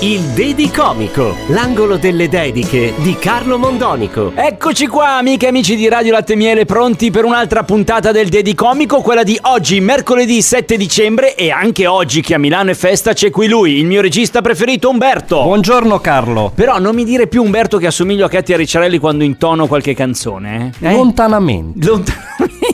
Il Dedicomico, l'angolo delle dediche di Carlo Mondonico. Eccoci qua, amiche e amici di Radio Latte Miele, pronti per un'altra puntata del Dedicomico, quella di oggi, mercoledì 7 dicembre, e anche oggi che a Milano è festa c'è qui lui, il mio regista preferito Umberto. Buongiorno Carlo. Però non mi dire più Umberto che assomiglio a Katia Ricciarelli quando intono qualche canzone, eh? Lontanamente. Lontanamente.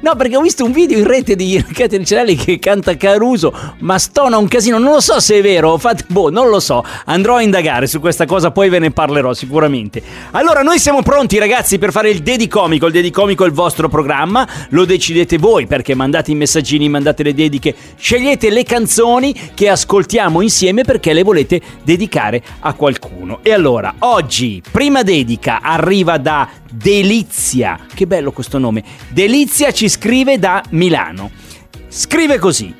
No, perché ho visto un video in rete di Katia Ricciarelli che canta Caruso, ma stona un casino, non lo so se è vero, fate, boh, non lo so, andrò a indagare su questa cosa, poi ve ne parlerò sicuramente. Allora, noi siamo pronti ragazzi per fare il Dedicomico. Il Dedicomico è il vostro programma, lo decidete voi, perché mandate i messaggini, mandate le dediche, scegliete le canzoni che ascoltiamo insieme perché le volete dedicare a qualcuno. E allora, oggi, prima dedica arriva da Delizia, che bello questo nome. Delizia ci scrive da Milano. Scrive così: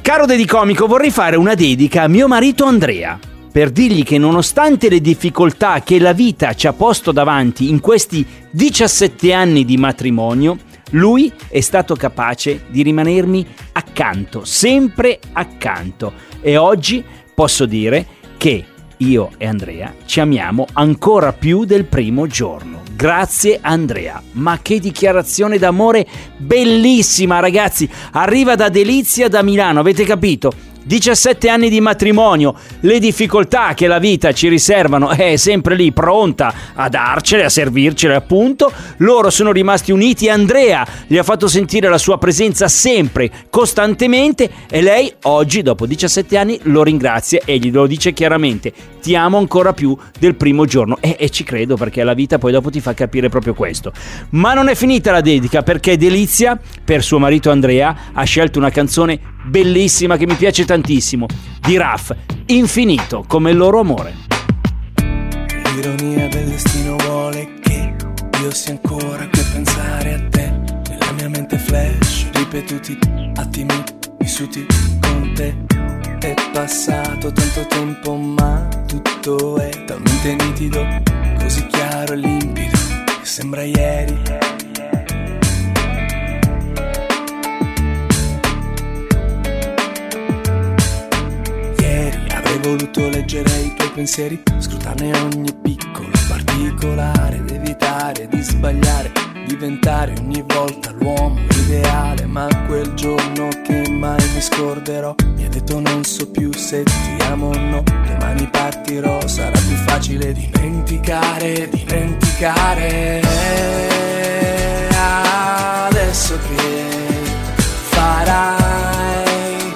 caro Dedicomico, vorrei fare una dedica a mio marito Andrea per dirgli che nonostante le difficoltà che la vita ci ha posto davanti in questi 17 anni di matrimonio, lui è stato capace di rimanermi accanto, sempre accanto, e oggi posso dire che io e Andrea ci amiamo ancora più del primo giorno. Grazie Andrea. Ma che dichiarazione d'amore bellissima ragazzi. Arriva da Delizia da Milano, avete capito? 17 anni di matrimonio, le difficoltà che la vita ci riservano è sempre lì pronta a darcele, a servircele appunto. Loro sono rimasti uniti, Andrea gli ha fatto sentire la sua presenza sempre, costantemente, e lei oggi dopo 17 anni lo ringrazia e glielo dice chiaramente: ti amo ancora più del primo giorno. E ci credo, perché la vita poi dopo ti fa capire proprio questo. Ma non è finita la dedica, perché Delizia per suo marito Andrea ha scelto una canzone bellissima che mi piace tantissimo, di Raf, Infinito, come il loro amore. L'ironia del destino vuole che io sia ancora qui a pensare a te. Nella mia mente flash, ripetuti attimi vissuti con te. È passato tanto tempo ma tutto è talmente nitido, così chiaro e limpido che sembra ieri. Ho voluto leggere i tuoi pensieri, scrutarne ogni piccolo particolare ed evitare di sbagliare, diventare ogni volta l'uomo ideale. Ma quel giorno che mai mi scorderò mi ha detto non so più se ti amo o no. Domani partirò, sarà più facile dimenticare. Adesso che farai,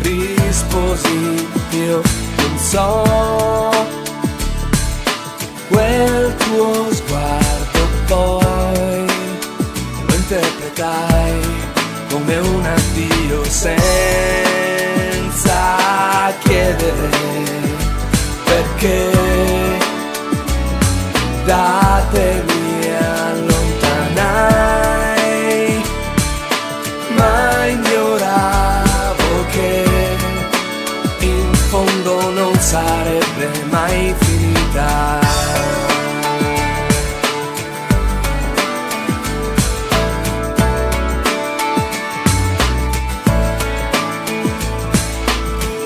risposi. Io non so, quel tuo sguardo poi lo interpretai come un addio senza chiedere perché. Datemi allontanai, ma ignoravo che fondo non sarebbe mai finita.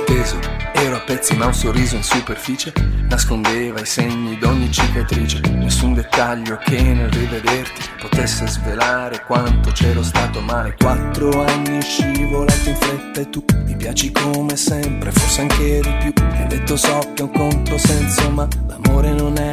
Teso, ero a pezzi ma un sorriso in superficie nascondeva i segni d'ogni cicatrice. Nessun dettaglio che nel rivederti potesse svelare quanto c'ero stato male. 4 anni scivolati in fretta e tu mi piaci come sempre, forse anche di più. Mi ha detto so che è un controsenso, ma l'amore non è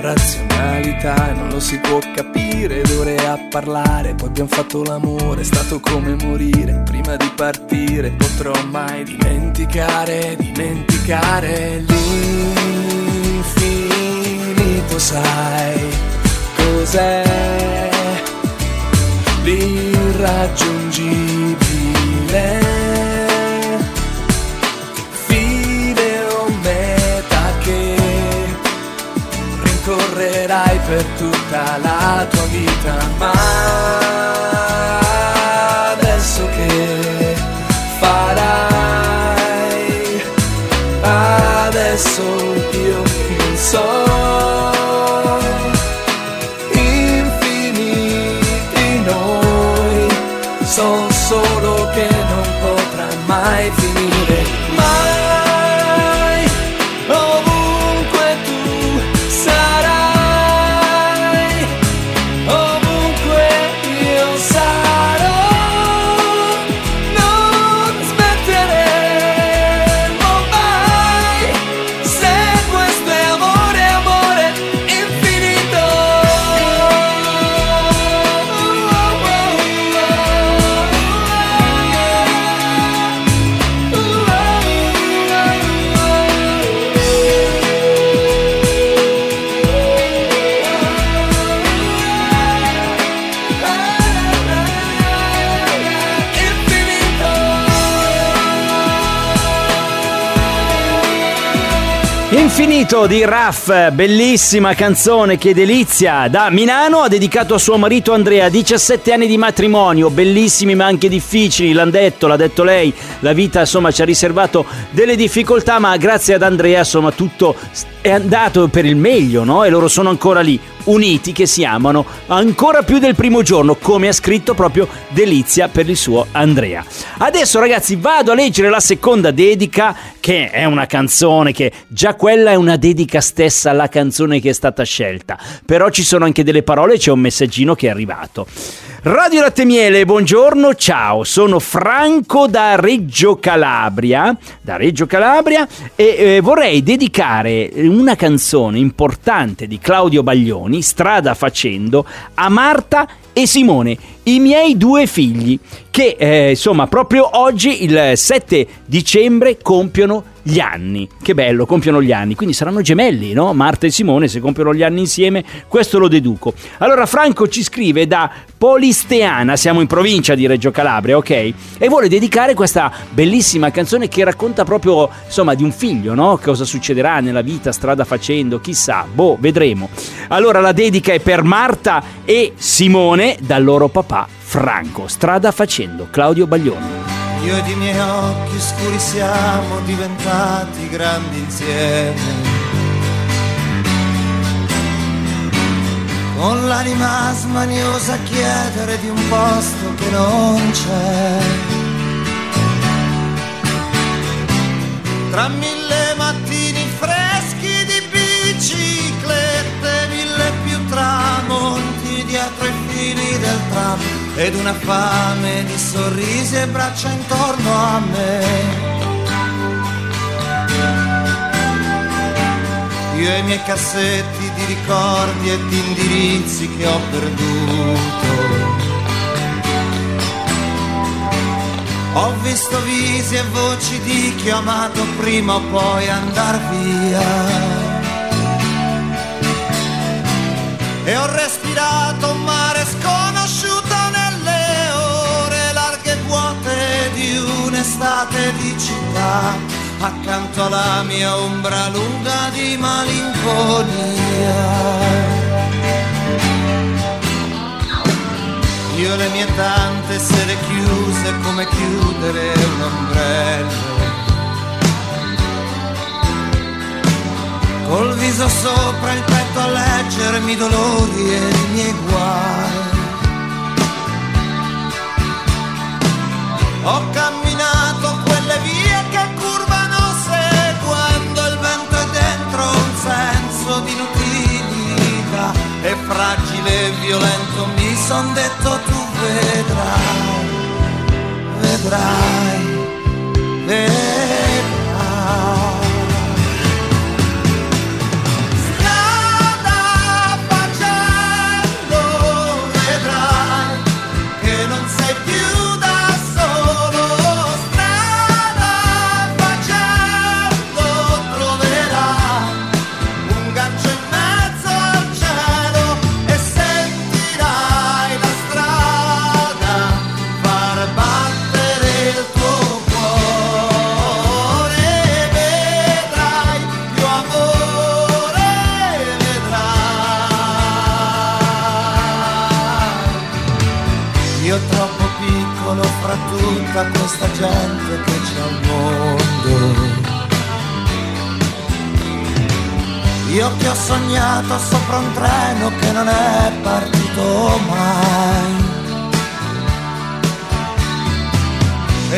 razionalità e non lo si può capire. D'ore a parlare, poi abbiamo fatto l'amore, è stato come morire prima di partire. Potrò mai dimenticare l'infinito? Sai cos'è l'irraggiungibile? Fine o meta che rincorrerai per tutta la tua vita, ma so solo che non potrà mai finire, mai, ovunque tu sarai, ovunque io sarò, non smetteremo mai, se questo è amore, amore infinito. Infinito di Raf, bellissima canzone, che delizia. Da Milano ha dedicato a suo marito Andrea, 17 anni di matrimonio, bellissimi ma anche difficili, l'ha detto lei, la vita insomma ci ha riservato delle difficoltà, ma grazie ad Andrea insomma tutto è andato per il meglio, no? E loro sono ancora lì, uniti, che si amano ancora più del primo giorno, come ha scritto proprio Delizia per il suo Andrea. Adesso ragazzi vado a leggere la seconda dedica, che è una canzone che già quella è una dedica stessa alla canzone che è stata scelta, però ci sono anche delle parole, c'è un messaggino che è arrivato. Radio Latte Miele, buongiorno, ciao, sono Franco da Reggio Calabria e vorrei dedicare una canzone importante di Claudio Baglioni, Strada facendo, a Marta e Simone, i miei due figli, che insomma proprio oggi, il 7 dicembre, compiono gli anni. Che bello, compiono gli anni, quindi saranno gemelli, no? Marta e Simone, se compiono gli anni insieme, questo lo deduco. Allora Franco ci scrive da Polisteana, siamo in provincia di Reggio Calabria, ok? E vuole dedicare questa bellissima canzone che racconta proprio, insomma, di un figlio, no? Cosa succederà nella vita, strada facendo, chissà, boh, vedremo. Allora la dedica è per Marta e Simone, dal loro papà Franco. Strada facendo, Claudio Baglioni. Io ed i miei occhi scuri siamo diventati grandi insieme, con l'anima smaniosa a chiedere di un posto che non c'è, tra mille mattini freschi di biciclette, mille più tramonti dietro i fili del tram, ed una fame di sorrisi e braccia intorno a me. Io e i miei cassetti di ricordi e di indirizzi che ho perduto, ho visto visi e voci di chi ho amato prima o poi andar via, e ho respirato un mare sconosciuto nelle ore larghe e vuote di un'estate di città, accanto alla mia ombra lunga di malinconia. Io le mie tante sere chiuse come chiudere un ombrello, col viso sopra il petto a leggermi i dolori e i miei guai. Ho camminato quelle vie che curvano seguendo il vento, e dentro un senso di inutilità, e fragile e violento mi son detto: tu vedrai, vedrai, vedrai. Questa gente che c'è al mondo, io che ho sognato sopra un treno che non è partito mai,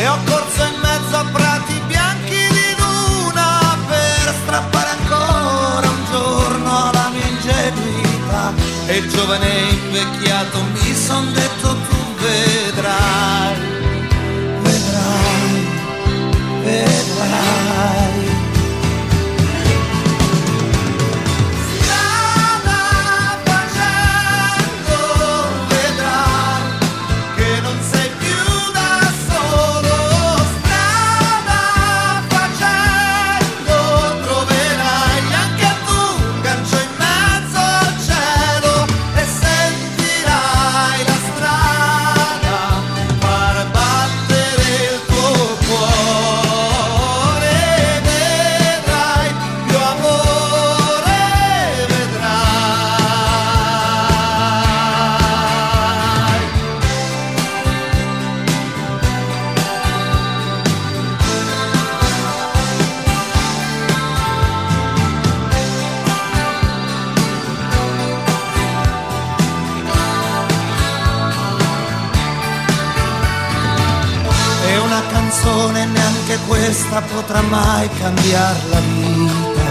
e ho corso in mezzo a prati bianchi di luna per strappare ancora un giorno alla mia ingenuità, e giovane e invecchiato mi son detto tu vedrai, vedrai, vedrai. Questa potrà mai cambiar la vita,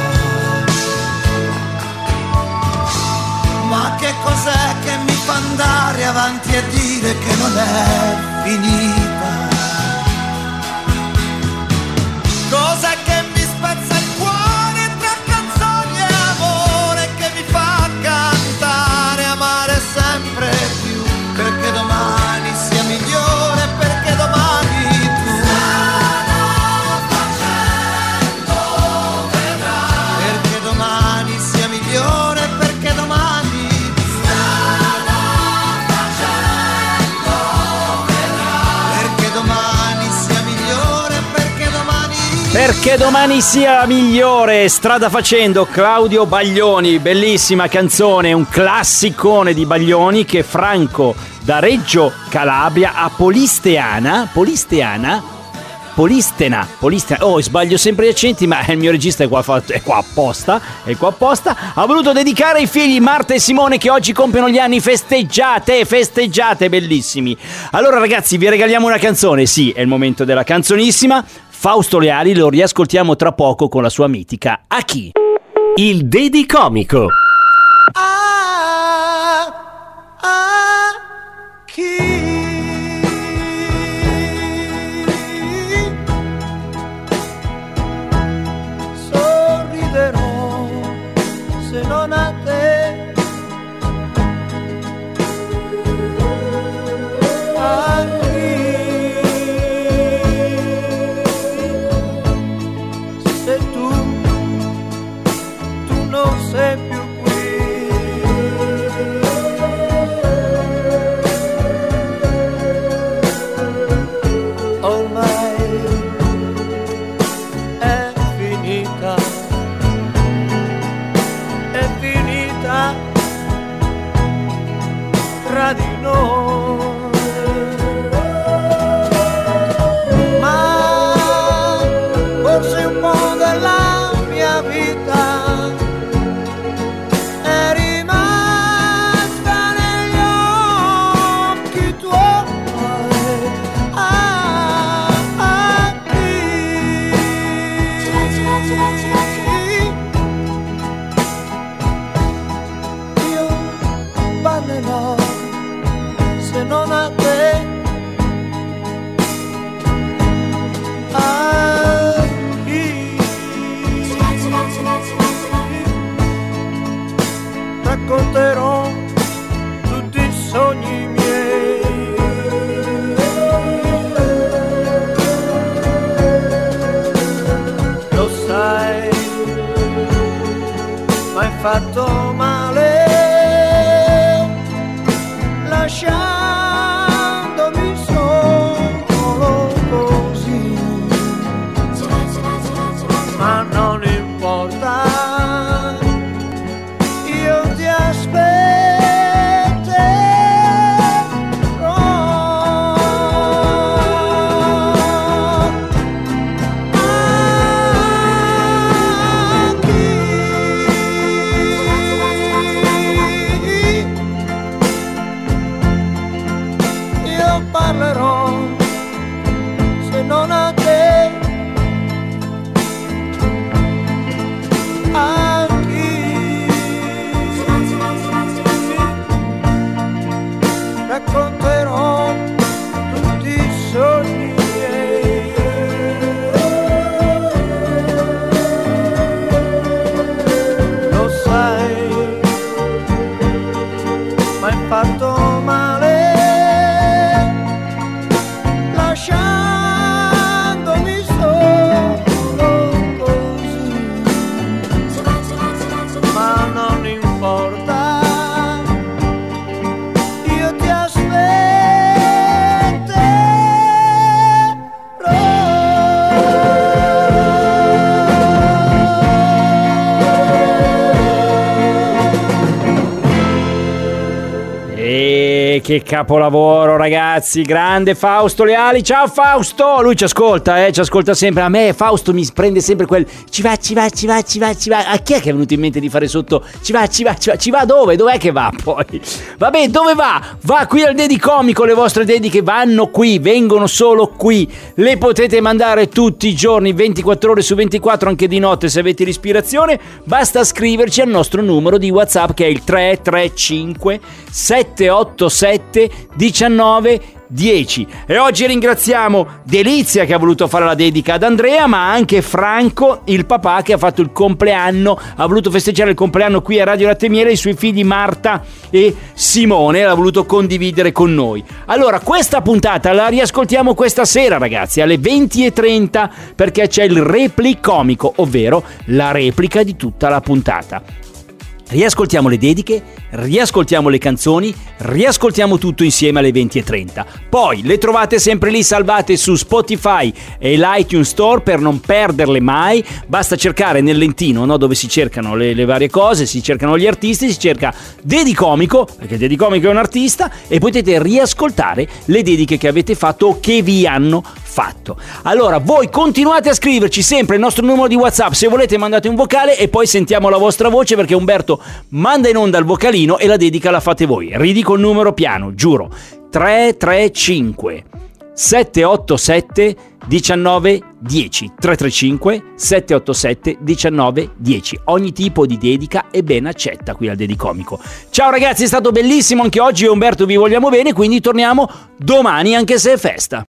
ma che cos'è che mi fa andare avanti e dire che non è finita? Cos'è che mi spezza il cuore tra canzoni e amore, che mi fa cantare, amare sempre più, perché domani sia migliore, perché domani perché domani sia migliore. Strada facendo, Claudio Baglioni, bellissima canzone, un classicone di Baglioni che Franco da Reggio Calabria a Polistena, oh sbaglio sempre gli accenti, ma il mio regista è qua apposta, ha voluto dedicare ai figli Marta e Simone che oggi compiono gli anni, festeggiate, bellissimi. Allora ragazzi, vi regaliamo una canzone, sì, è il momento della canzonissima. Fausto Leali, lo riascoltiamo tra poco con la sua mitica A chi? Il Dedicomico. A chi? Fatto male, lasciandomi solo così, ma non importa, io ti aspetterò. che capolavoro, ragazzi, grande Fausto Leali. Ciao Fausto, lui ci ascolta sempre. A me Fausto mi prende sempre quel ci va. A chi è che è venuto in mente di fare sotto ci va dove? Dov'è che va poi? Vabbè, dove va? Va qui al Dedicomico, le vostre dediche vanno qui, vengono solo qui. Le potete mandare tutti i giorni, 24 ore su 24, anche di notte se avete l'ispirazione. Basta scriverci al nostro numero di WhatsApp che è il 335 787 19 10. E oggi ringraziamo Delizia che ha voluto fare la dedica ad Andrea, ma anche Franco, il papà, che ha fatto il compleanno, ha voluto festeggiare il compleanno qui a Radio Latte Miele, i suoi figli Marta e Simone, l'ha voluto condividere con noi. Allora, questa puntata la riascoltiamo questa sera, ragazzi, alle 20:30, perché c'è il Replicomico, ovvero la replica di tutta la puntata. Riascoltiamo le dediche, riascoltiamo le canzoni, riascoltiamo tutto insieme alle 20:30. Poi le trovate sempre lì salvate su Spotify e l'iTunes Store per non perderle mai. Basta cercare nel lentino, no? Dove si cercano le varie cose, si cercano gli artisti, si cerca Dedicomico, perché Dedicomico è un artista, e potete riascoltare le dediche che avete fatto o che vi hanno fatto. Allora, voi continuate a scriverci sempre il nostro numero di WhatsApp, se volete mandate un vocale e poi sentiamo la vostra voce, perché Umberto manda in onda il vocalino e la dedica la fate voi. Ridico il numero piano, giuro: 335 787 19 10 335 787 19 10. Ogni tipo di dedica è ben accetta qui al Dedicomico. Ciao ragazzi, è stato bellissimo anche oggi, io e Umberto vi vogliamo bene, quindi torniamo domani anche se è festa.